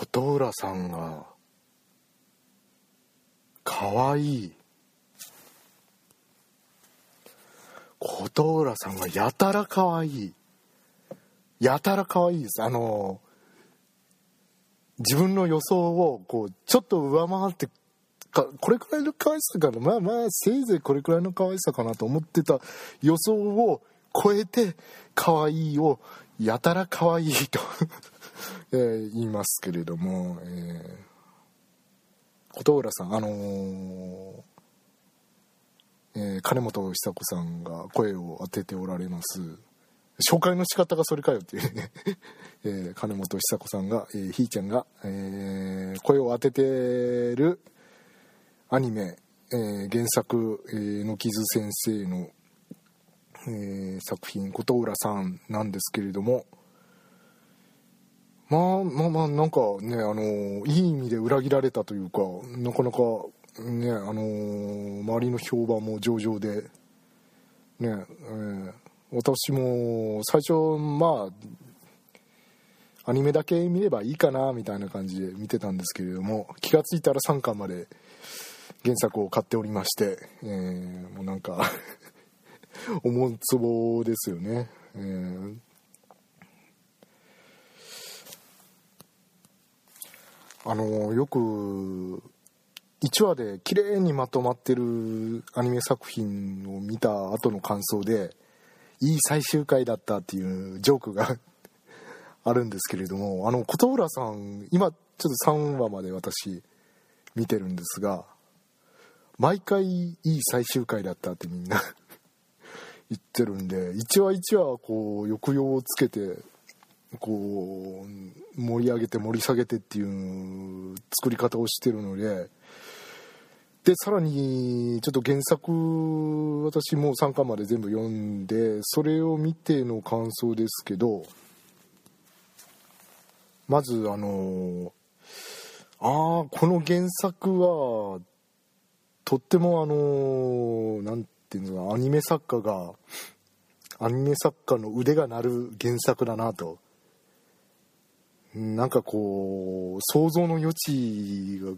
琴浦さんがかわいい、琴浦さんがやたらかわいい、やたらかわいいです。自分の予想をこうちょっと上回ってこれくらいの可愛さかな、まあせいぜいこれくらいの可愛さかなと思ってた予想を超えて可愛いをやたら可愛いと言いますけれども、琴浦さん、金本久子さんが声を当てておられます。紹介の仕方がそれかよっていうね、金本久子さんが、ひーちゃんが、声を当ててるアニメ、原作、のきず先生の、作品琴浦さんなんですけれども、まあなんかね、いい意味で裏切られたというか、なかなかね、周りの評判も上々でね、私も最初まあアニメだけ見ればいいかなみたいな感じで見てたんですけれども、気がついたら3巻まで原作を買っておりまして、もうなんか思うつぼですよね、よく1話で綺麗にまとまってるアニメ作品を見た後の感想でいい最終回だったっていうジョークがあるんですけれども、琴浦さん今ちょっと3話まで私見てるんですが、毎回いい最終回だったってみんな言ってるんで、一話一話こう抑揚をつけてこう盛り上げて盛り下げてっていう作り方をしてるので、でさらにちょっと原作私もう3巻まで全部読んで、それを見ての感想ですけど、まずこの原作はとってもなんていうんですか、アニメ作家の腕が鳴る原作だなと、なんかこう想像の余地を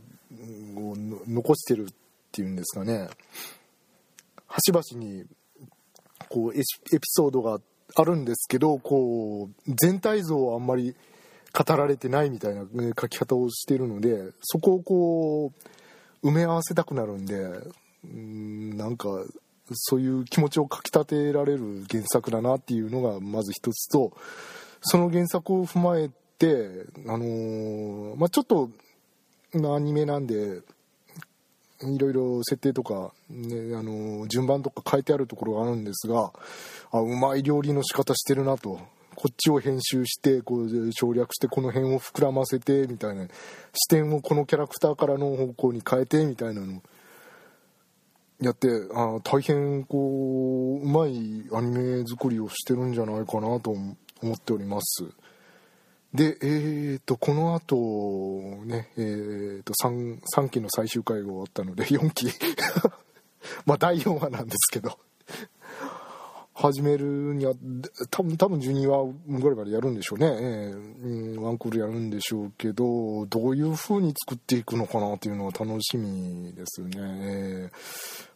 残してるっていうんですかね、端々にこうエピソードがあるんですけど、こう全体像はあんまり語られてないみたいな書き方をしてるので、そこをこう埋め合わせたくなるんで、なんかそういう気持ちをかきたてられる原作だなっていうのがまず一つと、その原作を踏まえてちょっとアニメなんでいろいろ設定とか、ね、順番とか変えてあるところがあるんですが、うまい料理の仕方してるなと、こっちを編集してこう省略してこの辺を膨らませてみたいな、視点をこのキャラクターからの方向に変えてみたいなのやって、大変こううまいアニメ作りをしてるんじゃないかなと思っております。でこの後ね、3期の最終回が終わったので4期まあ第4話なんですけど始めるには多分12話ぐらいまでやるんでしょうね、ワンクールやるんでしょうけど、どういう風に作っていくのかなっていうのは楽しみですね、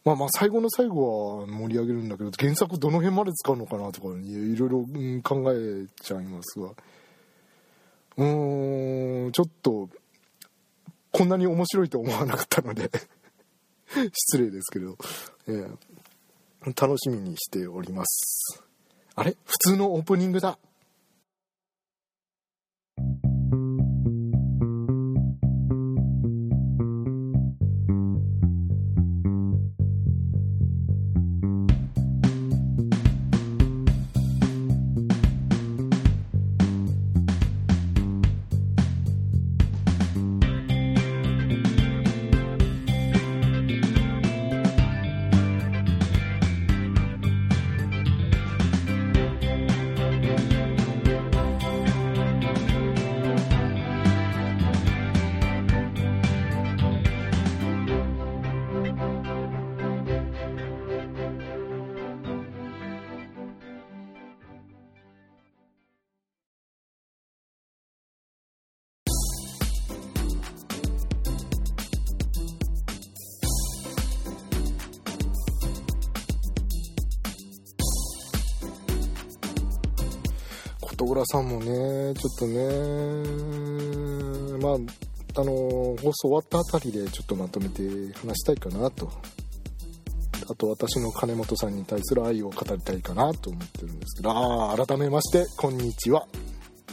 まあ最後の最後は盛り上げるんだけど、原作どの辺まで使うのかなとかいろいろ考えちゃいますが、ちょっとこんなに面白いと思わなかったので失礼ですけど、楽しみにしております。あれ、普通のオープニングだ。鳩倉さんもねちょっとね、まあ放送終わったあたりでちょっとまとめて話したいかなと、あと私の金本さんに対する愛を語りたいかなと思ってるんですけど、改めましてこんにちは、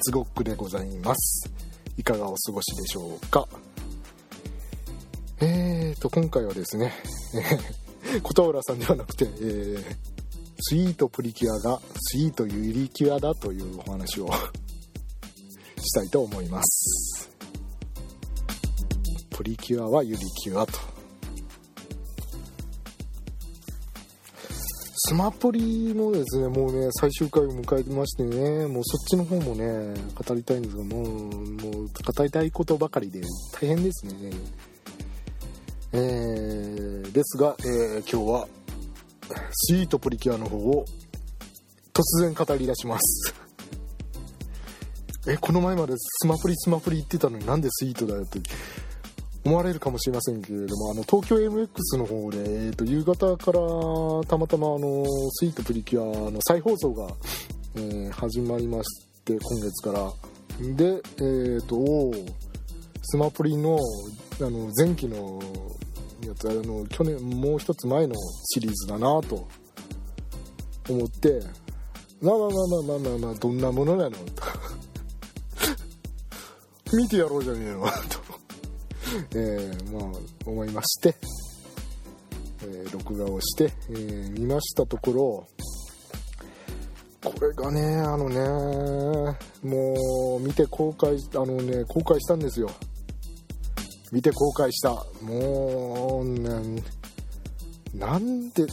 ズゴックでございます。いかがお過ごしでしょうか。今回はですね琴浦さんではなくて、スイートプリキュアがスイートユリキュアだというお話をしたいと思います。プリキュアはユリキュアと。スマプリもですね、もうね最終回を迎えましてね、もうそっちの方もね語りたいんですが、もう語りたいことばかりで大変ですね。ですが、今日はスイートプリキュアの方を突然語り出しますこの前までスマプリ言ってたのになんでスイートだよって思われるかもしれませんけれども、東京 MX の方で、夕方からたまたまスイートプリキュアの再放送が、始まりまして、今月からで、スマプリの前期のやつ、去年もう一つ前のシリーズだなと思って、まあどんなものなのと見てやろうじゃねえのとまあ思いまして、録画をして、見ましたところ、これがねもう見て後悔したんですよ。見て後悔した。もうなんで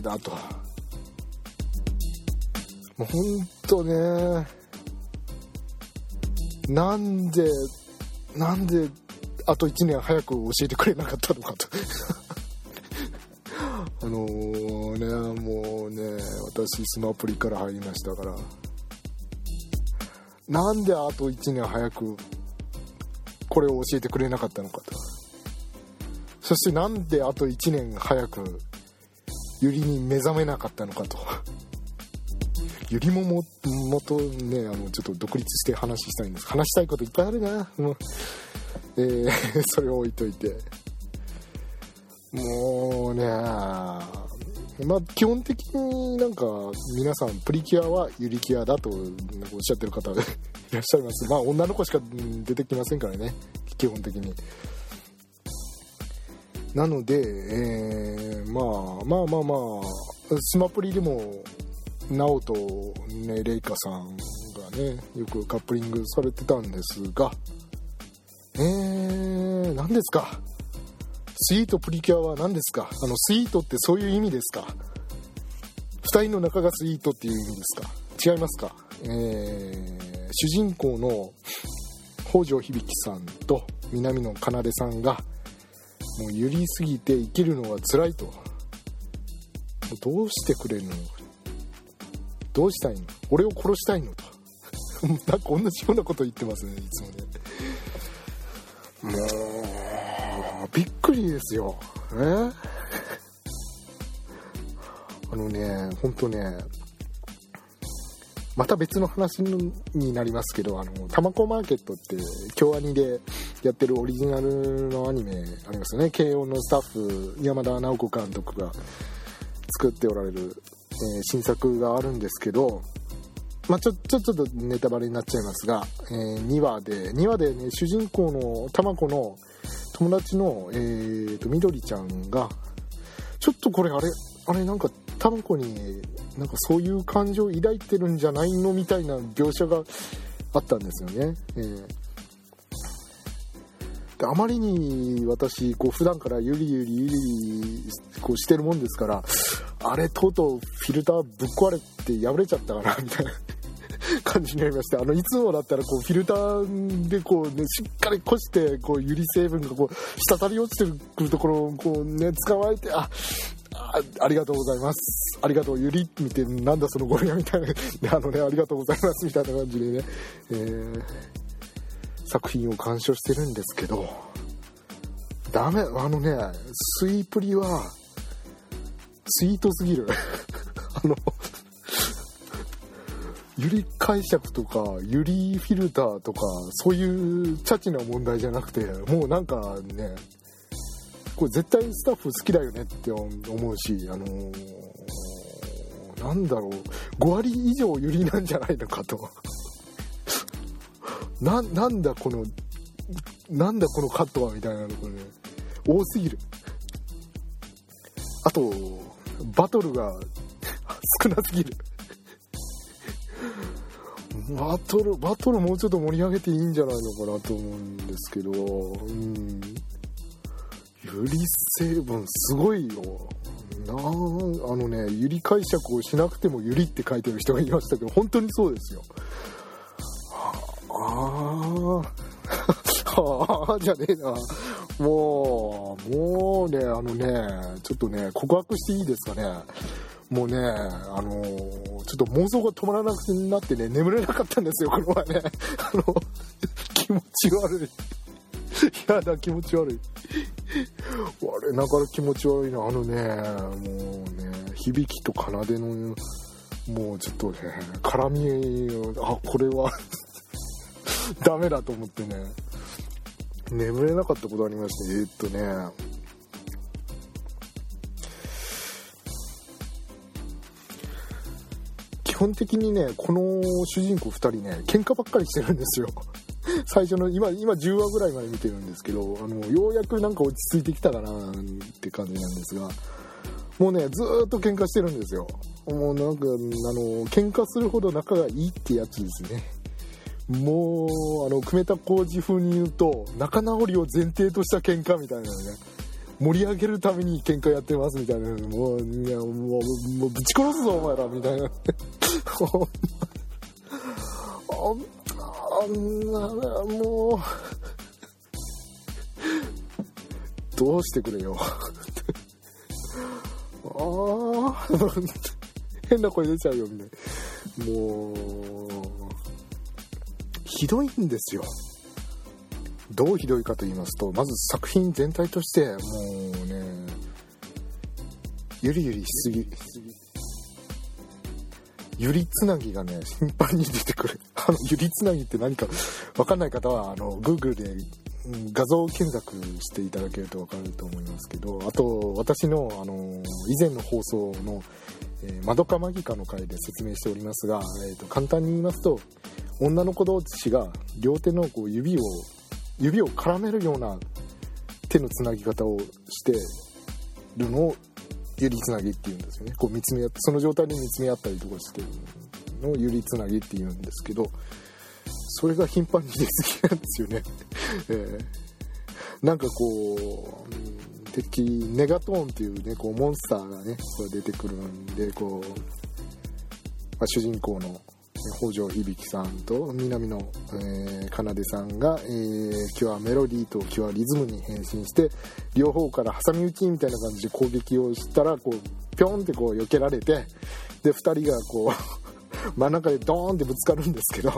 だと、もうほんとね、なんであと1年早く教えてくれなかったのかともうね、私スマプリから入りましたから、なんであと1年早くこれを教えてくれなかったのかと、そしてなんであと1年早くユリに目覚めなかったのかとユリも元ね、ちょっと独立して話したいこといっぱいあるな、もうそれを置いといて、もうね、まあ基本的になんか皆さんプリキュアはユリキュアだとおっしゃってる方いらっしゃいます。まあ女の子しか出てきませんからね、基本的に。なので、まあスマプリでもナオと、ね、レイカさんがねよくカップリングされてたんですが、何ですかスイートプリキュアは。何ですかスイートってそういう意味ですか。二人の仲がスイートっていう意味ですか。違いますか。主人公の北条響さんと南野奏さんがもう揺りすぎて生きるのは辛いと、どうしてくれるの、どうしたいの、俺を殺したいのとなんか同じようなこと言ってますね、いつもね。もうびっくりですよ、ほんとね、また別の話になりますけど、タマコマーケットって京アニでやってるオリジナルのアニメありますよね。慶応のスタッフ山田直子監督が作っておられる、新作があるんですけど、まあ、ちょっとネタバレになっちゃいますが、2話で、ね、主人公のタマコの友達の、みどりちゃんがちょっとこれあれなんかタマコになんかそういう感情を抱いてるんじゃないのみたいな描写があったんですよね。であまりに私こう普段からゆりこうしてるもんですから、あれとうとうフィルターぶっ壊れて破れちゃったかなみたいな感じになりまして、いつもだったらこうフィルターでこう、ね、しっかりこしてこうゆり成分がこう滴り落ちてくるところをこう、ね、捕まえてありがとうございます、ありがとうゆり見て、なんだそのゴリラみたいなありがとうございますみたいな感じでね、作品を鑑賞してるんですけど、ダメ、スイプリはスイートすぎるユリ解釈とかユリフィルターとかそういうチャチな問題じゃなくて、もうなんかね、これ絶対スタッフ好きだよねって思うし、なんだろう、5割以上ユリなんじゃないのかとなんだこのカットはみたいなのがね、多すぎる。あとバトルが少なすぎる。バトルもうちょっと盛り上げていいんじゃないのかなと思うんですけど、うん、ユリ成分すごいよな。あのね、ユリ解釈をしなくてもユリって書いてる人がいましたけど、本当にそうですよ。じゃねえな。もうね、あのね、ちょっとね、告白していいですかね。もうね、ちょっと妄想が止まらなくなってね、眠れなかったんですよ、この前ね。気持ち悪い。やだ、気持ち悪い。我ながら気持ち悪いな。あのね、もうね、響きと奏での、もうちょっとね、絡み、あ、これは、ダメだと思ってね。眠れなかったことありまして、基本的にね、この主人公2人ね、喧嘩ばっかりしてるんですよ。最初の今10話ぐらいまで見てるんですけど、ようやくなんか落ち着いてきたかなって感じなんですが、もうね、ずーっと喧嘩してるんですよ。もうなんか喧嘩するほど仲がいいってやつですね。もう久米田浩二風に言うと、仲直りを前提とした喧嘩みたいなのね、盛り上げるために喧嘩やってますみたいな、もうぶち殺すぞお前らみたいなもうどうしてくれよあ変な声出ちゃうよみたいな。もうひどいんですよ。どうひどいかと言いますと、まず作品全体としてもうね、ゆりゆりしすぎ、ゆりつなぎがね頻繁に出てくる。ゆりつなぎって何か分かんない方はGoogle で画像検索していただけると分かると思いますけど、あと私の以前の放送のまどかマギカの回で説明しておりますが、簡単に言いますと、女の子同士が両手のこう指を絡めるような手のつなぎ方をしてるのをゆりつなぎっていうんですよね。こう見つめ合って、その状態で見つめ合ったりとかしてるのをゆりつなぎっていうんですけど、それが頻繁に出過ぎなんですよね、なんかこう敵ネガトーンっていうね、こうモンスターがね出てくるんで、こう、まあ、主人公の北条響さんと南野奏さんが、キュアメロディーとキュアリズムに変身して、両方から挟み撃ちみたいな感じで攻撃をしたら、こうピョンってこう避けられて、で2人がこう真ん中でドーンってぶつかるんですけど、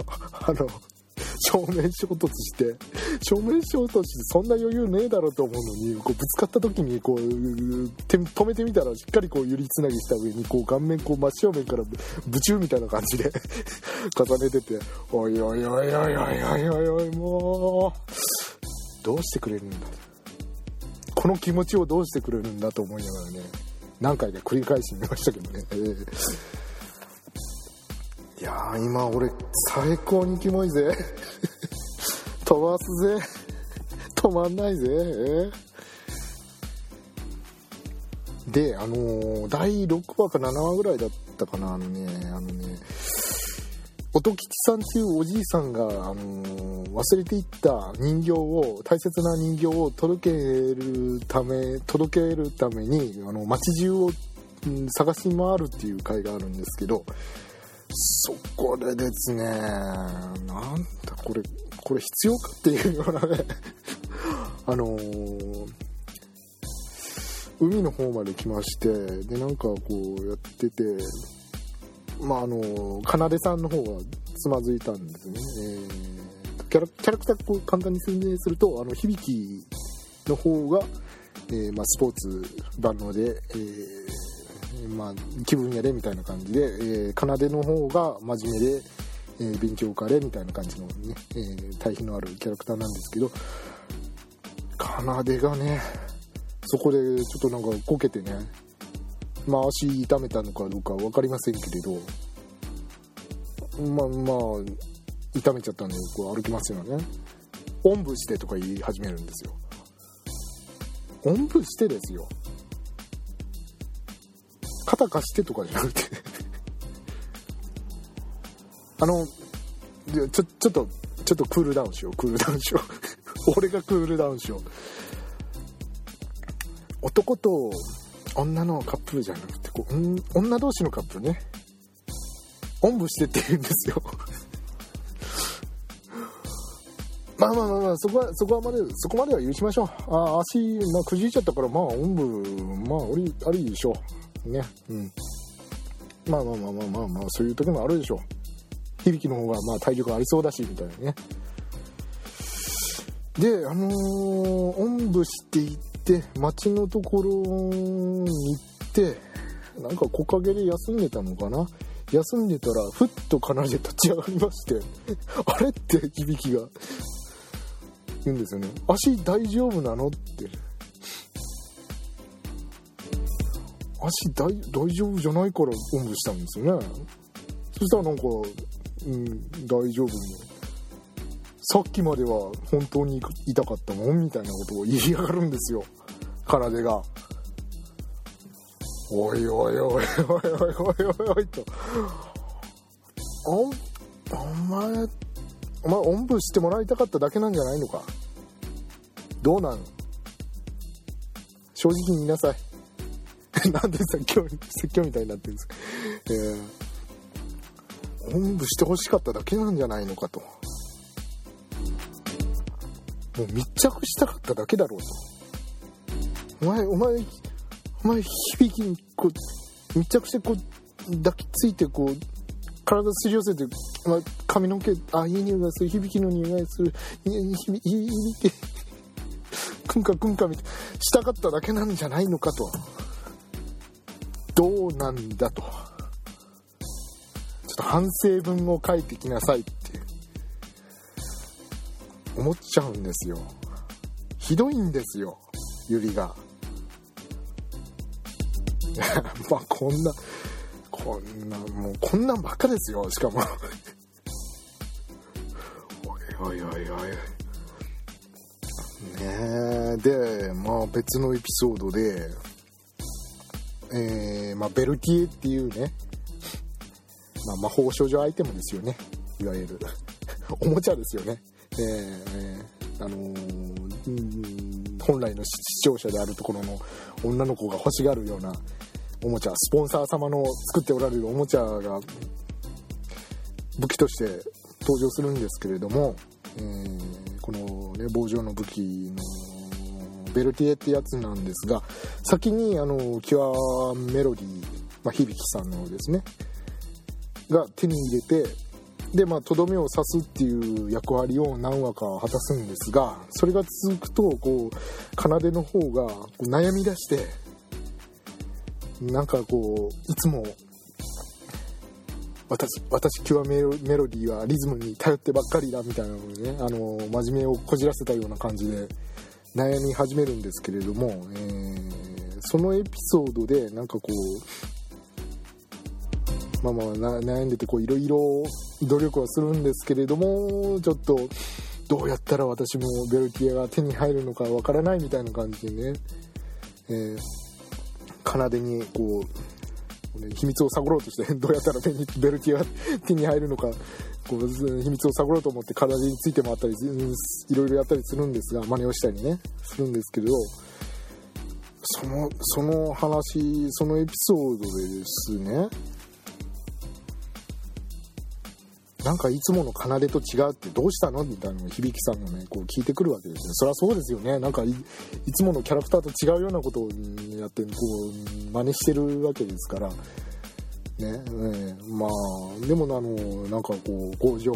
正面衝突して、正面衝突してそんな余裕ねえだろうと思うのに、こうぶつかった時にこう止めてみたら、しっかりこうゆりつなぎした上にこう顔面、こう真正面からブチューみたいな感じで重ねてて、おいおいおいおいおいおいおいおい、もうどうしてくれるんだ、この気持ちをどうしてくれるんだと思いながらね、何回か繰り返し見ましたけどねいやー、今俺最高にキモいぜ飛ばすぜ止まんないぜ、で第6話か7話ぐらいだったかな、音吉さんっていうおじいさんが、忘れていった人形を、大切な人形を届けるために街中を探し回るっていう回があるんですけど、そこでですね、なんだこれ必要かっていうようなね海の方まで来まして、でなんかこうやってて、奏さんの方がつまずいたんですね、キャラクターを簡単に説明すると、響の方が、スポーツ万能で、まあ、気分やれみたいな感じで、奏での方が真面目で、勉強家でみたいな感じの、ね対比のあるキャラクターなんですけど、奏でがねそこでちょっとなんかこけてね、まあ、足痛めたのかどうか分かりませんけれど、まあまあ痛めちゃったんでこう歩きますよね。おんぶしてとか言い始めるんですよ。おんぶしてですよ、肩貸してとかじゃなくてちょっとクールダウンしよう俺がクールダウンしよう。男と女のカップルじゃなくてこう、女同士のカップルね、おんぶしてって言うんですよまあまあまあ、そこまでは許しましょう。あ、足、まあ、くじいちゃったからまあおんぶまあありでしょうね。うん。まあまあまあまあまあまあ、そういう時もあるでしょう。響きの方がまあ体力ありそうだしみたいなね。でおんぶしていって町のところに行ってなんか木陰で休んでたのかな。休んでたらふっと奏で立ち上がりましてあれって響きが言うんですよね。足大丈夫なのって、足 大丈夫じゃないからおんぶしたんですよね。そしたらなんか、大丈夫、さっきまでは本当に痛かったもんみたいなことを言いやがるんですよ、奏でが。おいおいおいおいおいおいおいおいと、お前おんぶしてもらいたかっただけなんじゃないのか、どうなん、正直に言いなさいなんで説教みたいになってるんですか、おんぶしてほしかっただけなんじゃないのかと、もう密着したかっただけだろうと、お前響きにこう密着してこう抱きついてこう体すり寄せて、まあ、髪の毛、あ、いい匂いがする、響きの匂いがする、いいくんかみたいなしたかっただけなんじゃないのかと、どうなんだと、ちょっと反省文を書いてきなさいって思っちゃうんですよ。ひどいんですよ、ゆりがまあこんなもうこんなんばっかですよ。しかもおいおいおいおいねえ。でまあ別のエピソードでまあベルティエっていうね、まあ魔法少女アイテムですよね、いわゆるおもちゃですよね。本来の視聴者であるところの女の子が欲しがるようなおもちゃ、スポンサー様の作っておられるおもちゃが武器として登場するんですけれども、この、ね、棒状の武器のベルティエってやつなんですが、先にキュアメロディ、まあ、響さんのですねが手に入れて、でまあとどめを刺すっていう役割を何話か果たすんですが、それが続くとこう奏の方がこう悩み出して、なんかこういつも私キュアメロディーはリズムに頼ってばっかりだみたいなのでね、真面目をこじらせたような感じで悩み始めるんですけれども、そのエピソードでなんかこうまあまあ悩んでてこういろいろ努力はするんですけれども、ちょっとどうやったら私もベルティアが手に入るのかわからないみたいな感じでね、奏にこう秘密を探ろうとして、どうやったらベルティアが手に入るのかこう秘密を探ろうと思って奏について回ったりいろいろやったりするんですが、真似をしたりねするんですけれど、その話、そのエピソードでですね、なんかいつもの奏と違うってどうしたのみたいなのを響さんがねこう聞いてくるわけですよ。そりゃそうですよね、なんか いつものキャラクターと違うようなことをやってこう真似してるわけですからね。まあでもなんかこう強情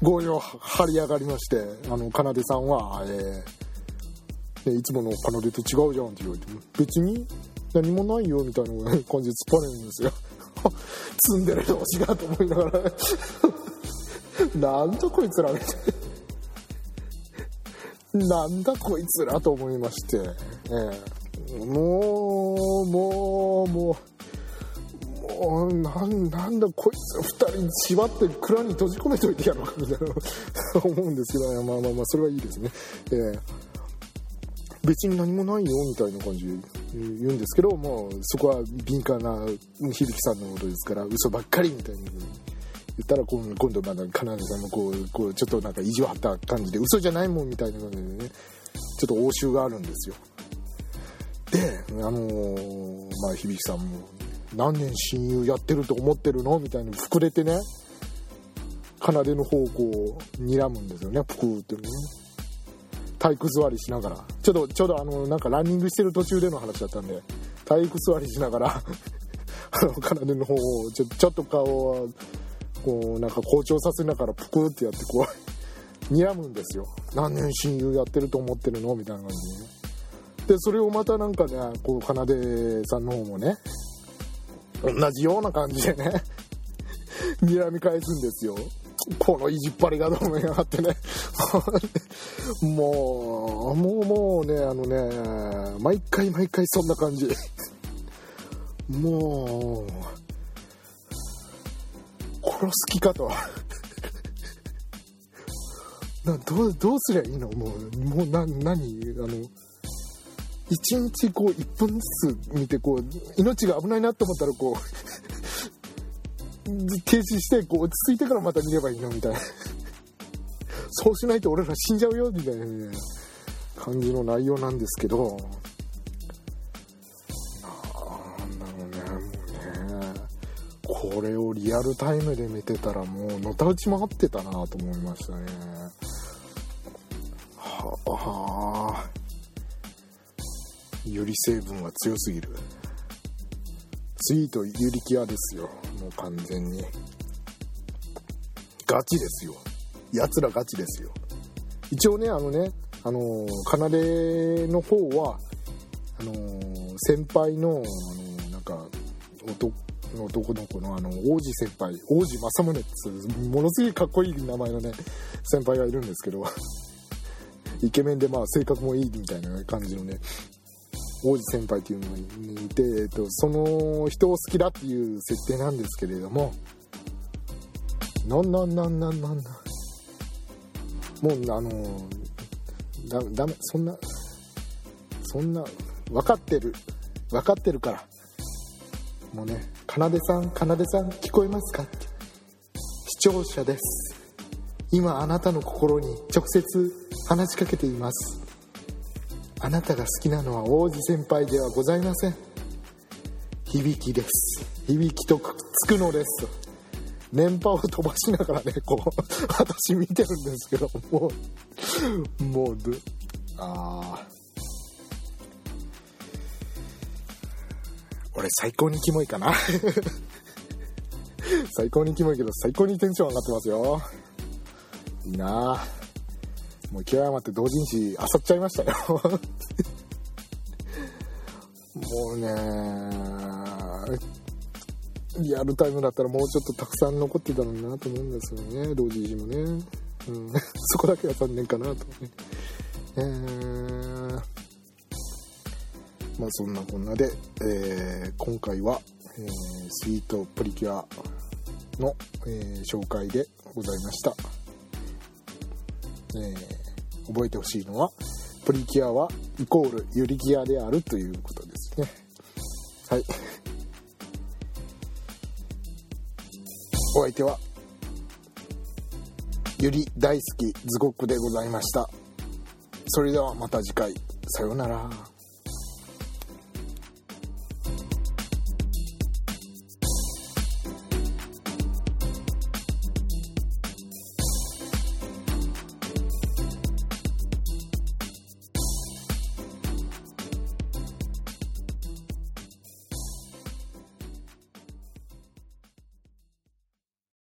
張り上がりまして、奏さんは、ね、いつものカナデと違うじゃんって言われて、別に何もないよみたいな感じで突っ張れるんですよ。積んでる同士がと思いながらなんだこいつらみたいな、なんだこいつらと思いまして、もうなんだこいつ2人縛って蔵に閉じ込めといてやろうかみたいな思うんですけど、ね、まあそれはいいですね、別に何もないよみたいな感じで言うんですけど、もうそこは敏感な響さんのことですから、嘘ばっかりみたいに言ったら、今度まだ金田さんもこうちょっとなんか意地を張った感じで、嘘じゃないもんみたいな感じでね、ちょっと応酬があるんですよ。でまあ響さんも何年親友やってると思ってるのみたいに膨れてね、奏での方向を睨むんですよね、ぷくーってね、体育座りしながら、ちょうどなんかランニングしてる途中での話だったんで、体育座りしながら奏での方をちょっと顔をこうなんか好調させながらぷくーってやってこう睨むんですよ。何年親友やってると思ってるのみたいな感じで。でそれをまたなんかね、こう奏さんの方もね、同じような感じでね睨み返すんですよ。この意地っ張りがどうもやがってねもうね毎回そんな感じもう殺す気かとどうすりゃいいの、もう何一日こう1分ずつ見て、こう命が危ないなと思ったらこう停止してこう落ち着いてからまた見ればいいのみたいなそうしないと俺ら死んじゃうよみたいな感じの内容なんですけど、なんだろうね、もうねこれをリアルタイムで見てたらもうのたうち回ってたなと思いましたね。はあユリ成分は強すぎる。ツイートユリキアですよ。もう完全にガチですよ。奴らガチですよ。一応ね奏の方は先輩のなんか男の子の王子先輩、王子正宗ってものすごいかっこいい名前のね先輩がいるんですけど、イケメンでまあ性格もいいみたいな感じのね。王子先輩っていうのがいて、その人を好きだっていう設定なんですけれども、もうダメ、そんな分かってるからもうね、奏さん聞こえますかって、視聴者です、今あなたの心に直接話しかけています、あなたが好きなのは王子先輩ではございません、響きです、響きとくっつくのです、年波を飛ばしながらねこう私見てるんですけど、もう俺最高にキモいかな最高にキモいけど最高にテンション上がってますよ。いいなぁ、もう勢い余って同人誌漁っちゃいましたよもうねリアルタイムだったらもうちょっとたくさん残ってたのになと思うんですよね、同人誌もね、そこだけは残念かなと、まあそんなこんなで、今回は、スイートプリキュアの、紹介でございました。覚えてほしいのはプリキュアはイコールユリギアであるということですね。はい、お相手はユリ大好きズゴックでございました。それではまた次回、さようなら。